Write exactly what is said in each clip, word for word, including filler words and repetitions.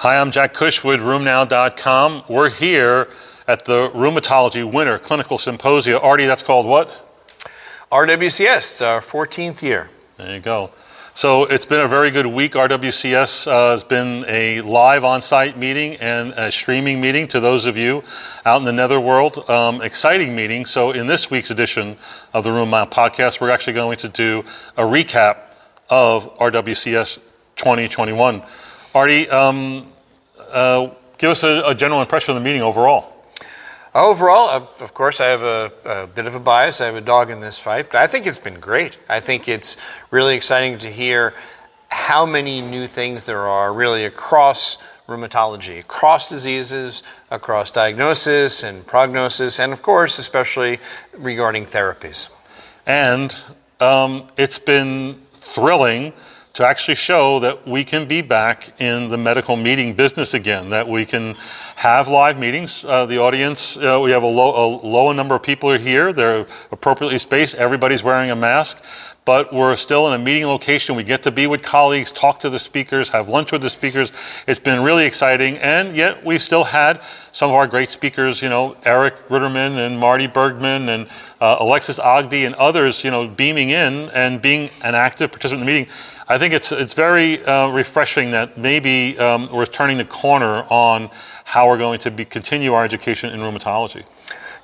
Hi, I'm Jack Cushwood, room now dot com. We're here at the Rheumatology Winter Clinical Symposium. Artie, that's called what? R W C S. It's our fourteenth year. There you go. So it's been a very good week. R W C S uh, has been a live on-site meeting and a streaming meeting to those of you out in the netherworld. Um, exciting meeting. So in this week's edition of the Room Now podcast, we're actually going to do a recap of R W C S twenty twenty-one. Artie, um, uh, give us a, a general impression of the meeting overall. Overall, of, of course, I have a, a bit of a bias. I have a dog in this fight, but I think it's been great. I think it's really exciting to hear how many new things there are really across rheumatology, across diseases, across diagnosis and prognosis, and of course, especially regarding therapies. And um, it's been thrilling to actually show that we can be back in the medical meeting business again, that we can have live meetings. Uh, the audience, uh, we have a low, a low number of people are here. They're appropriately spaced. Everybody's wearing a mask. But we're still in a meeting location. We get to be with colleagues, talk to the speakers, have lunch with the speakers. It's been really exciting. And yet we've still had some of our great speakers, you know, Eric Ritterman and Marty Bergman and uh, Alexis Ogdi and others, you know, beaming in and being an active participant in the meeting. I think it's it's very uh, refreshing that maybe um, we're turning the corner on how we're going to be, continue our education in rheumatology.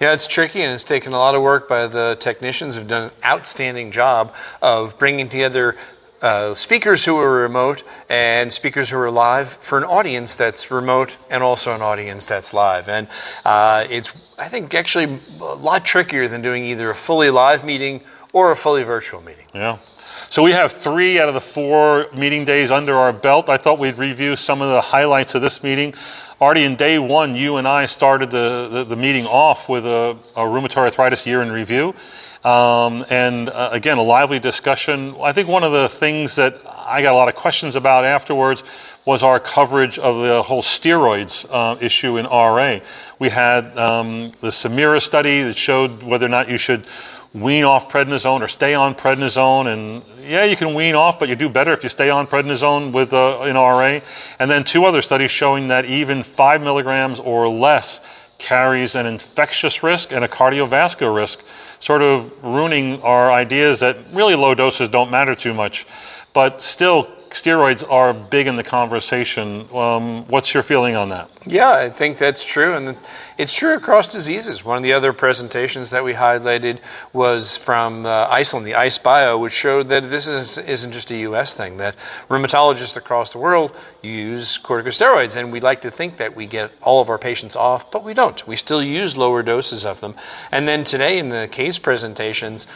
Yeah, it's tricky, and it's taken a lot of work by the technicians who've done an outstanding job of bringing together uh, speakers who are remote and speakers who are live for an audience that's remote and also an audience that's live. And uh, it's, I think, actually a lot trickier than doing either a fully live meeting or a fully virtual meeting. Yeah. So we have three out of the four meeting days under our belt. I thought we'd review some of the highlights of this meeting. Artie, in day one, you and I started the, the, the meeting off with a, a rheumatoid arthritis year in review. Um, and uh, again, a lively discussion. I think one of the things that I got a lot of questions about afterwards was our coverage of the whole steroids uh, issue in R A. We had um, the Samira study that showed whether or not you should wean off prednisone or stay on prednisone. And yeah, you can wean off, but you do better if you stay on prednisone with uh, an R A. And then two other studies showing that even five milligrams or less carries an infectious risk and a cardiovascular risk, sort of ruining our ideas that really low doses don't matter too much. But still, steroids are big in the conversation. Um, what's your feeling on that? Yeah, I think that's true. And it's true across diseases. One of the other presentations that we highlighted was from uh, Iceland, the ICE bio, which showed that this is, isn't just a U S thing, that rheumatologists across the world use corticosteroids. And we like to think that we get all of our patients off, but we don't. We still use lower doses of them. And then today in the case presentations,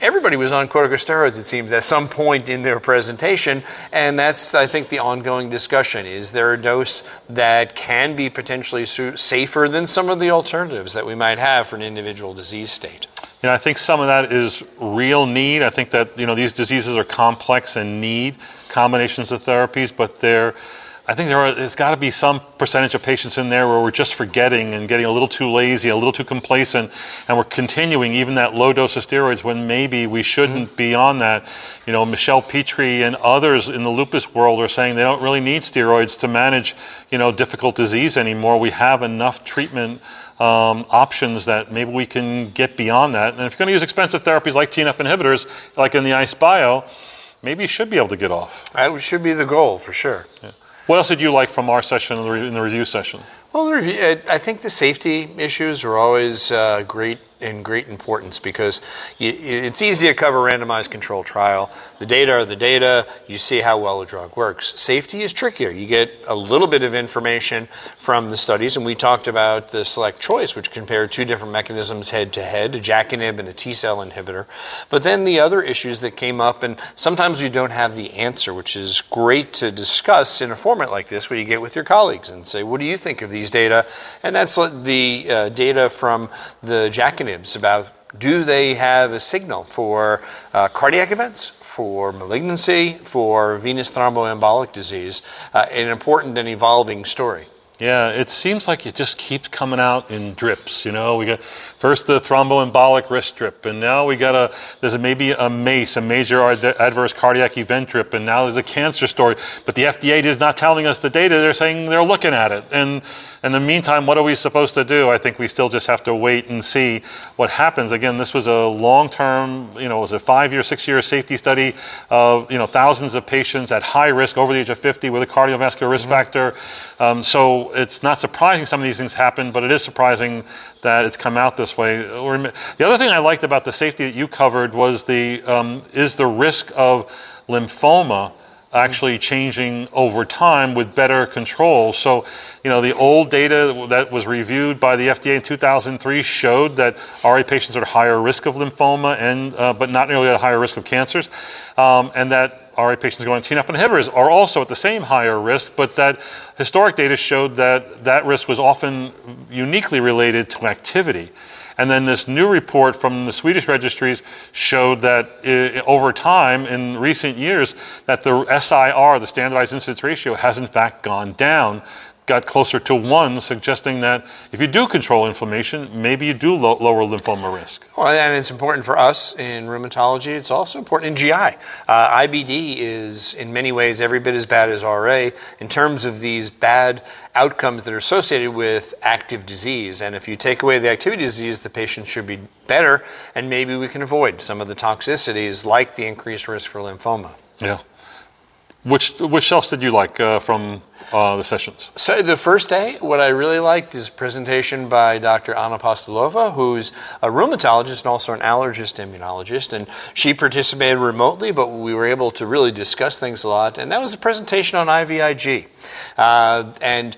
everybody was on corticosteroids, it seems, at some point in their presentation, and that's, I think, the ongoing discussion. Is there a dose that can be potentially su- safer than some of the alternatives that we might have for an individual disease state? You know, I think some of that is real need. I think that, you know, these diseases are complex and need combinations of therapies, but they're I think there are, there's got to be some percentage of patients in there where we're just forgetting and getting a little too lazy, a little too complacent, and we're continuing even that low dose of steroids when maybe we shouldn't mm-hmm. be on that. You know, Michelle Petrie and others in the lupus world are saying they don't really need steroids to manage, you know, difficult disease anymore. We have enough treatment um, options that maybe we can get beyond that. And if you're going to use expensive therapies like T N F inhibitors, like in the ICE bio, maybe you should be able to get off. That should be the goal for sure. Yeah. What else did you like from our session, in the review session? Well, the review, I think the safety issues are always uh, great in great importance because you, it's easy to cover a randomized control trial. The data are the data. You see how well a drug works. Safety is trickier. You get a little bit of information from the studies, and we talked about the select choice, which compared two different mechanisms head-to-head, a JAK inhibitor and a T-cell inhibitor. But then the other issues that came up, and sometimes you don't have the answer, which is great to discuss in a format like this where you get with your colleagues and say, what do you think of these data? And that's the uh, data from the JAK inhibitors about do they have a signal for uh, cardiac events, for malignancy, for venous thromboembolic disease, uh, an important and evolving story. Yeah, it seems like it just keeps coming out in drips. You know, we got first the thromboembolic risk drip, and now we got a, there's a, maybe a MACE, a major adverse cardiac event drip, and now there's a cancer story. But the F D A is not telling us the data. They're saying they're looking at it. And in the meantime, what are we supposed to do? I think we still just have to wait and see what happens. Again, this was a long-term, you know, it was a five-year, six-year safety study of, you know, thousands of patients at high risk over the age of fifty with a cardiovascular risk mm-hmm. factor. Um, so it's not surprising some of these things happen, but it is surprising that it's come out this way. The other thing I liked about the safety that you covered was the um, is the risk of lymphoma actually changing over time with better control. So, you know, the old data that was reviewed by the F D A in two thousand three showed that R A patients are at higher risk of lymphoma, and uh, but not nearly at a higher risk of cancers, um, and that R A patients going to T N F inhibitors are also at the same higher risk, but that historic data showed that that risk was often uniquely related to activity. And then this new report from the Swedish registries showed that uh, over time in recent years that the S I R, the standardized incidence ratio, has in fact gone down, got closer to one, suggesting that if you do control inflammation, maybe you do lo- lower lymphoma risk. Well, and it's important for us in rheumatology. It's also important in G I. Uh, I B D is in many ways every bit as bad as R A in terms of these bad outcomes that are associated with active disease. And if you take away the activity disease, the patient should be better, and maybe we can avoid some of the toxicities like the increased risk for lymphoma. Yeah. Which which else did you like uh, from uh, the sessions? So the first day, what I really liked is a presentation by Doctor Anna Postolova, who's a rheumatologist and also an allergist immunologist, and she participated remotely, but we were able to really discuss things a lot. And that was a presentation on I V I G, uh, and.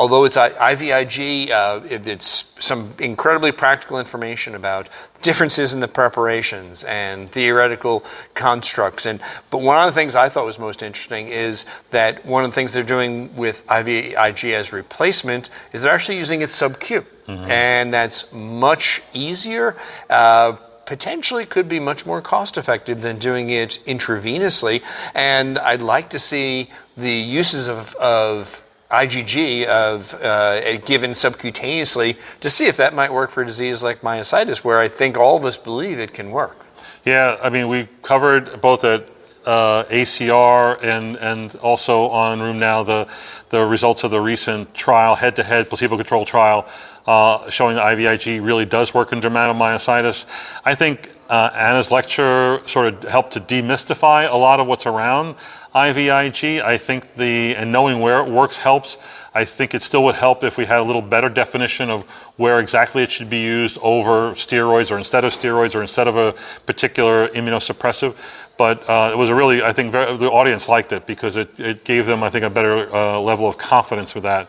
Although it's I V I G, uh, it, it's some incredibly practical information about differences in the preparations and theoretical constructs. And but one of the things I thought was most interesting is that one of the things they're doing with I V I G as replacement is they're actually using it sub-Q. Mm-hmm. And that's much easier, uh, potentially could be much more cost-effective than doing it intravenously. And I'd like to see the uses of... of I G G of uh, given subcutaneously to see if that might work for disease like myositis, where I think all of us believe it can work. Yeah, I mean, we covered both at uh, A C R and and also on Room Now the the results of the recent trial, head-to-head placebo-controlled trial, uh, showing that I V I G really does work in dermatomyositis. I think uh, Anna's lecture sort of helped to demystify a lot of what's around I V I G. I think the, and knowing where it works helps. I think it still would help if we had a little better definition of where exactly it should be used over steroids or instead of steroids or instead of a particular immunosuppressive. But uh, it was a really, I think very, the audience liked it because it, it gave them, I think, a better uh, level of confidence with that.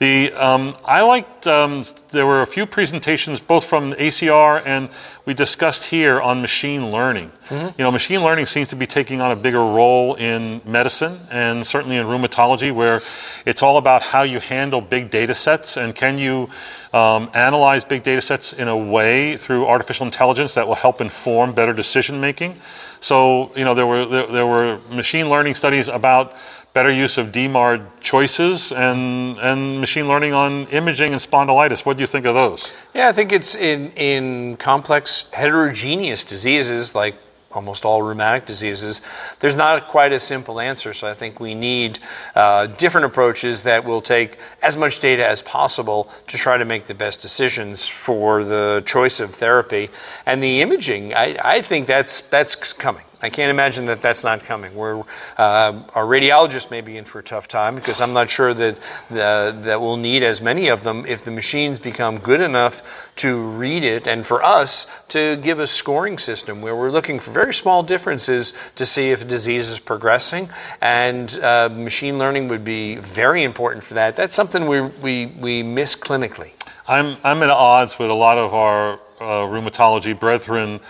The um, I liked, um, there were a few presentations both from A C R and we discussed here on machine learning. Mm-hmm. You know, machine learning seems to be taking on a bigger role in medicine and certainly in rheumatology, where it's all about how you handle big data sets and can you um, analyze big data sets in a way through artificial intelligence that will help inform better decision making. So, you know, there were there, there were machine learning studies about better use of D MARD choices and and machine learning on imaging and spondylitis. What do you think of those? Yeah, I think it's in, in complex heterogeneous diseases like almost all rheumatic diseases, there's not quite a simple answer. So I think we need uh, different approaches that will take as much data as possible to try to make the best decisions for the choice of therapy. And the imaging, I, I think that's that's coming. I can't imagine that that's not coming. We're, uh, our radiologists may be in for a tough time because I'm not sure that the, that we'll need as many of them if the machines become good enough to read it and for us to give a scoring system where we're looking for very small differences to see if a disease is progressing. And uh, machine learning would be very important for that. That's something we, we, we miss clinically. I'm, I'm at odds with a lot of our uh, rheumatology brethren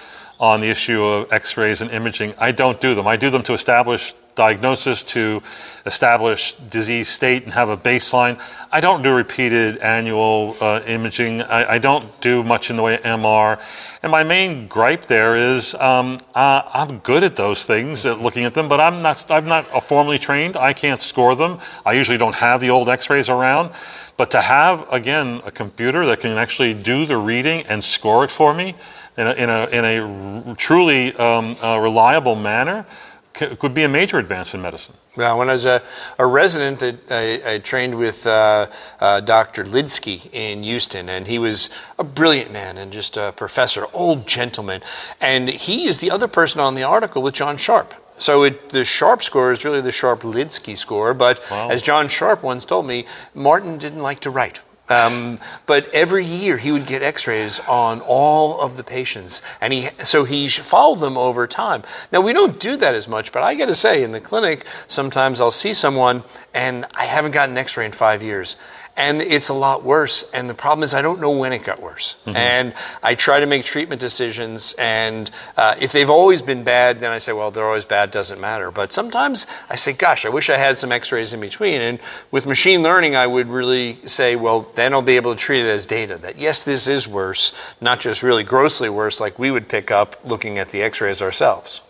on the issue of x-rays and imaging. I don't do them. I do them to establish diagnosis to establish disease state and have a baseline. I don't do repeated annual uh, imaging. I, I don't do much in the way of M R. And my main gripe there is um, uh, I'm good at those things, at looking at them, but I'm not, I'm not formally trained. I can't score them. I usually don't have the old x-rays around. But to have, again, a computer that can actually do the reading and score it for me in a, in a, in a r- truly um, uh, reliable manner, could be a major advance in medicine. Well, when I was a, a resident, I, I, I trained with uh, uh, Doctor Lidsky in Houston, and he was a brilliant man and just a professor, old gentleman. And he is the other person on the article with John Sharp. So it, the Sharp score is really the Sharp-Lidsky score, but wow. As John Sharp once told me, Martin didn't like to write. Um, but every year he would get x-rays on all of the patients, and he so he followed them over time. Now, we don't do that as much, but I got to say, in the clinic, sometimes I'll see someone, and I haven't gotten an x-ray in five years. And it's a lot worse. And the problem is I don't know when it got worse. Mm-hmm. And I try to make treatment decisions. And uh, if they've always been bad, then I say, well, they're always bad. Doesn't matter. But sometimes I say, gosh, I wish I had some x-rays in between. And with machine learning, I would really say, well, then I'll be able to treat it as data. That, yes, this is worse, not just really grossly worse like we would pick up looking at the x-rays ourselves.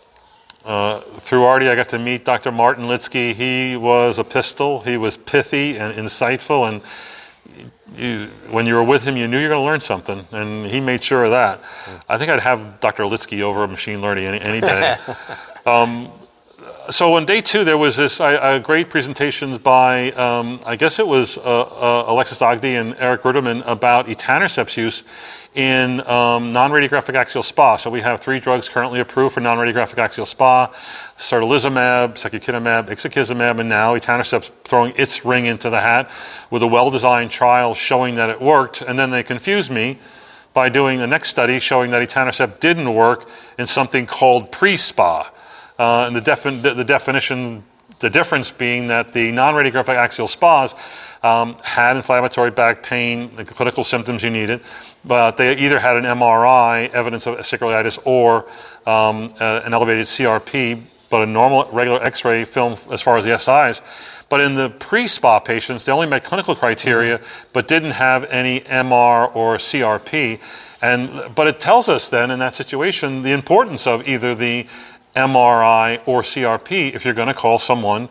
Uh, through Artie, I got to meet Doctor Martin Lidsky. He was a pistol. He was pithy and insightful. And you, when you were with him, you knew you were going to learn something. And he made sure of that. Mm. I think I'd have Doctor Lidsky over machine learning any, any day. um, so on day two, there was this uh, great presentations by, um, I guess it was uh, uh, Alexis Ogdi and Eric Ritterman about Etanercept's use in um, non-radiographic axial spa. So we have three drugs currently approved for non-radiographic axial spa: certolizumab, secukinumab, ixekizumab, and now etanercept throwing its ring into the hat with a well-designed trial showing that it worked. And then they confused me by doing the next study showing that etanercept didn't work in something called pre-spa. Uh, and the, defin- the definition, the difference being that the non-radiographic axial spas um, had inflammatory back pain, the clinical symptoms you needed, but they either had an M R I, evidence of sacroiliitis, or um, uh, an elevated C R P, but a normal regular x-ray film as far as the S Is. But in the pre-spa patients, they only met clinical criteria, mm-hmm. but didn't have any M R or C R P. And but it tells us then in that situation the importance of either the M R I or C R P if you're going to call someone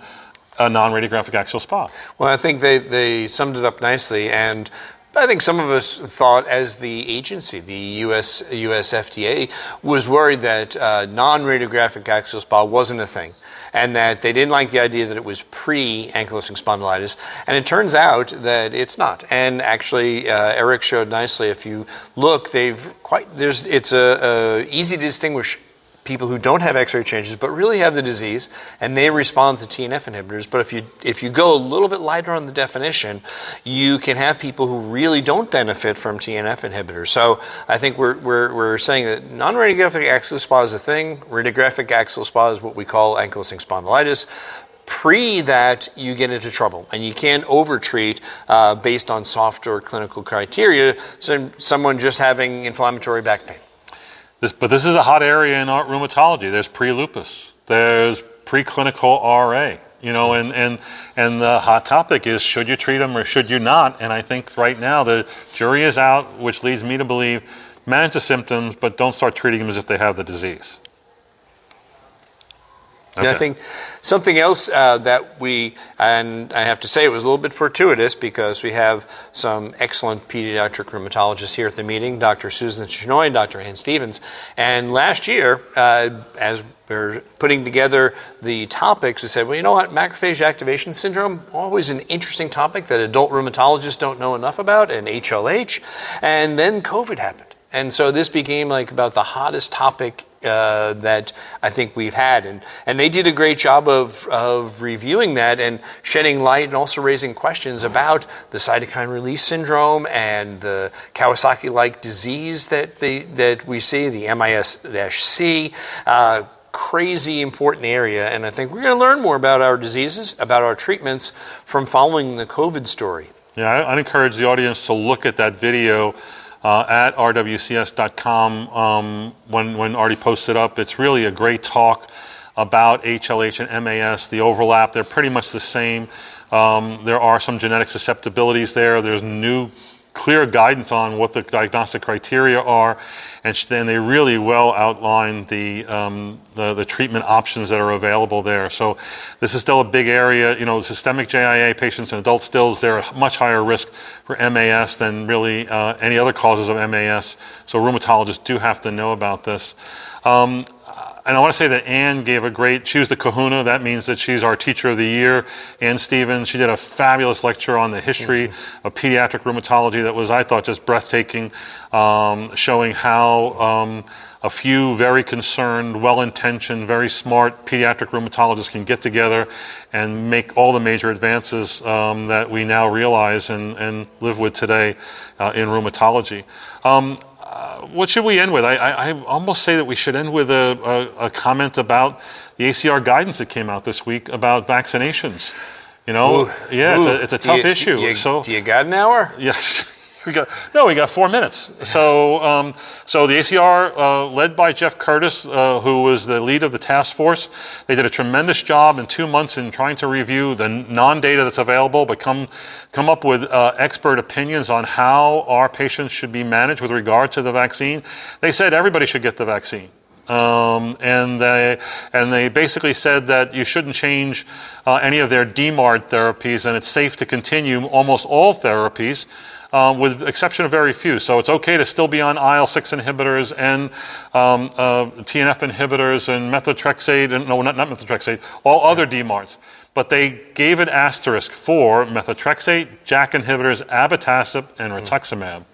a non-radiographic axial spa. Well, I think they, they summed it up nicely, and I think some of us thought, as the agency, the U S F D A, was worried that uh, non-radiographic axial spa wasn't a thing, and that they didn't like the idea that it was pre-ankylosing spondylitis. And it turns out that it's not. And actually, uh, Eric showed nicely. If you look, they've quite there's it's a, a easy to distinguish people who don't have x-ray changes but really have the disease, and they respond to T N F inhibitors. But if you if you go a little bit lighter on the definition, you can have people who really don't benefit from T N F inhibitors. So I think we're we're we're saying that non-radiographic axial spa is a thing. Radiographic axial spa is what we call ankylosing spondylitis. Pre that, you get into trouble, and you can't overtreat uh, based on softer clinical criteria. So someone just having inflammatory back pain. This, but this is a hot area in our rheumatology. There's pre-lupus. There's preclinical R A. You know, and, and and the hot topic is, should you treat them or should you not? And I think right now the jury is out, which leads me to believe, manage the symptoms, but don't start treating them as if they have the disease. Okay. I think something else uh, that we, and I have to say it was a little bit fortuitous because we have some excellent pediatric rheumatologists here at the meeting, Doctor Susan Chenoy and Doctor Ann Stevens. And last year, uh, as we were putting together the topics, we said, well, you know what, macrophage activation syndrome, always an interesting topic that adult rheumatologists don't know enough about, and H L H. And then COVID happened. And so this became like about the hottest topic Uh, that I think we've had, and and they did a great job of of reviewing that and shedding light, and also raising questions about the cytokine release syndrome and the Kawasaki-like disease that they that we see, the M A S C. Uh, crazy important area, and I think we're going to learn more about our diseases, about our treatments, from following the COVID story. Yeah, I, I'd encourage the audience to look at that video Uh, at R W C S dot com um, when, when Artie posts it up. It's really a great talk. about H L H and M A S, the overlap. They're pretty much the same. Um, there are some genetic susceptibilities there. There's new clear guidance on what the diagnostic criteria are, and then they really well outline the, um, the the treatment options that are available there. So this is still a big area. You know, systemic J I A patients and adults stills, they're at much higher risk for M A S than really uh, any other causes of M A S. So rheumatologists do have to know about this. Um, And I want to say that Ann gave a great, she was the kahuna. That means that she's our teacher of the year, Ann Stevens. She did a fabulous lecture on the history mm-hmm. of pediatric rheumatology that was, I thought, just breathtaking, um, showing how um, a few very concerned, well-intentioned, very smart pediatric rheumatologists can get together and make all the major advances um, that we now realize and, and live with today uh, in rheumatology. Um, Uh, what should we end with? I, I, I almost say that we should end with a, a, a comment about the A C R guidance that came out this week about vaccinations. You know, ooh, yeah, ooh. It's, a, it's a tough do you, issue. Do you, so, do you got an hour? Yes. We got, no, we got four minutes. So, um, so the A C R, uh, led by Jeff Curtis, uh, who was the lead of the task force, they did a tremendous job in two months in trying to review the non-data that's available, but come come up with uh, expert opinions on how our patients should be managed with regard to the vaccine. They said everybody should get the vaccine. Um, and they and they basically said that you shouldn't change uh, any of their D MARD therapies, and it's safe to continue almost all therapies. Um, with the exception of very few. So it's okay to still be on I L six inhibitors and um, uh, T N F inhibitors and methotrexate, and no, not, not methotrexate, all yeah. other D MARDs. But they gave an asterisk for methotrexate, JAK inhibitors, abatacept, and rituximab.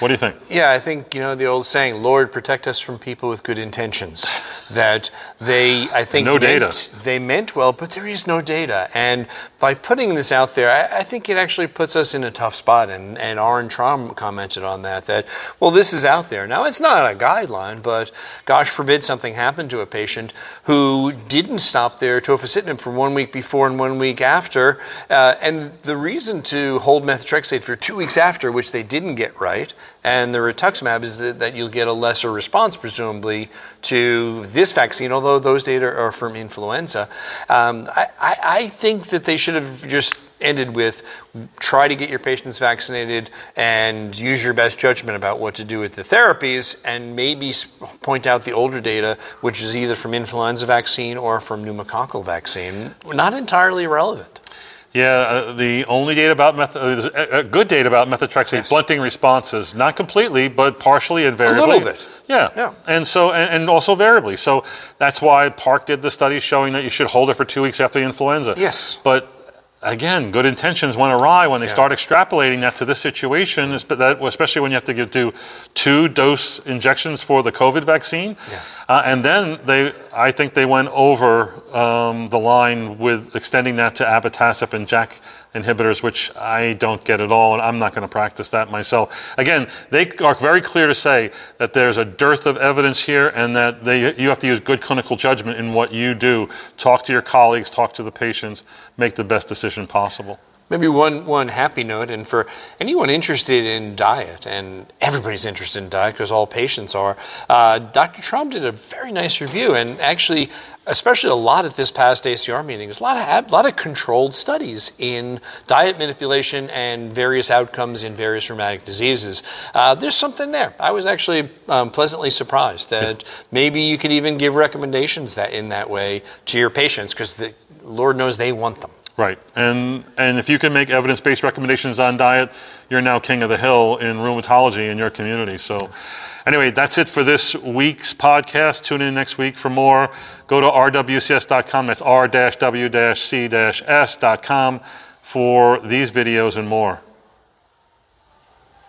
What do you think? Yeah, I think, you know, the old saying, Lord, protect us from people with good intentions. That they, I think... no data. Meant, they meant well, but there is no data. And by putting this out there, I, I think it actually puts us in a tough spot. And, and Aaron Traum commented on that, that, well, this is out there. Now, it's not a guideline, but gosh forbid something happened to a patient who didn't stop their tofacitinib from one week before and one week after. Uh, and the reason to hold methotrexate for two weeks after, which they didn't get right, and the rituximab is that, that you'll get a lesser response, presumably, to this vaccine, although those data are from influenza. Um, I, I, I think that they should have just ended with try to get your patients vaccinated and use your best judgment about what to do with the therapies, and maybe point out the older data, which is either from influenza vaccine or from pneumococcal vaccine. Not entirely relevant. Yeah, uh, the only data about meth- uh, good data about methotrexate, yes. blunting responses, not completely, but partially and variably. A little bit. Yeah, yeah. and so and, and also variably. So that's why Park did the study showing that you should hold it for two weeks after the influenza. Yes. But again, good intentions went awry when they yeah. start extrapolating that to this situation, especially when you have to give, do two dose injections for the COVID vaccine. Yeah. Uh, and then they, I think they went over um, the line with extending that to abatacept and JAK inhibitors, which I don't get at all, and I'm not going to practice that myself. Again, they are very clear to say that there's a dearth of evidence here, and that they, you have to use good clinical judgment in what you do. Talk to your colleagues, talk to the patients, make the best decision possible. Maybe one, one happy note, and for anyone interested in diet, and everybody's interested in diet because all patients are, uh, Doctor Traum did a very nice review, and actually, especially a lot at this past A C R meeting, there's a lot of, a lot of controlled studies in diet manipulation and various outcomes in various rheumatic diseases. Uh, there's something there. I was actually um, pleasantly surprised that maybe you could even give recommendations that in that way to your patients, because the Lord knows they want them. Right, and and if you can make evidence-based recommendations on diet, you're now king of the hill in rheumatology in your community. So anyway, that's it for this week's podcast. Tune in next week for more. Go to R W C S dot com. That's R W C S dot com for these videos and more.